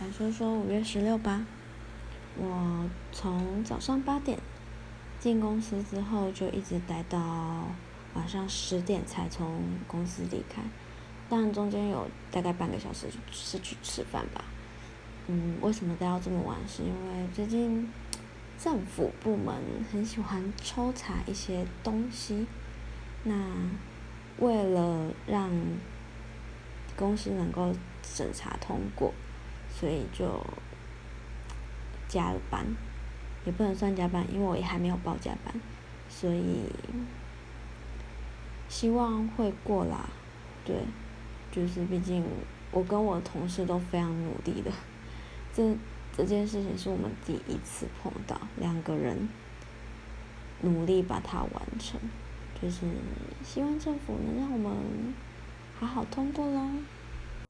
来说说5月16吧。我从早上8点进公司之后，就一直待到晚上10点才从公司离开，但中间有大概半个小时是去吃饭吧。为什么待到这么晚？是因为最近政府部门很喜欢抽查一些东西，那为了让公司能够审查通过，所以就加了班，也不能算加班，因为我也还没有报加班，所以希望会过啦。对，就是毕竟我跟我的同事都非常努力的，这件事情是我们第一次碰到2个人努力把它完成，就是希望政府能让我们好好通过啦。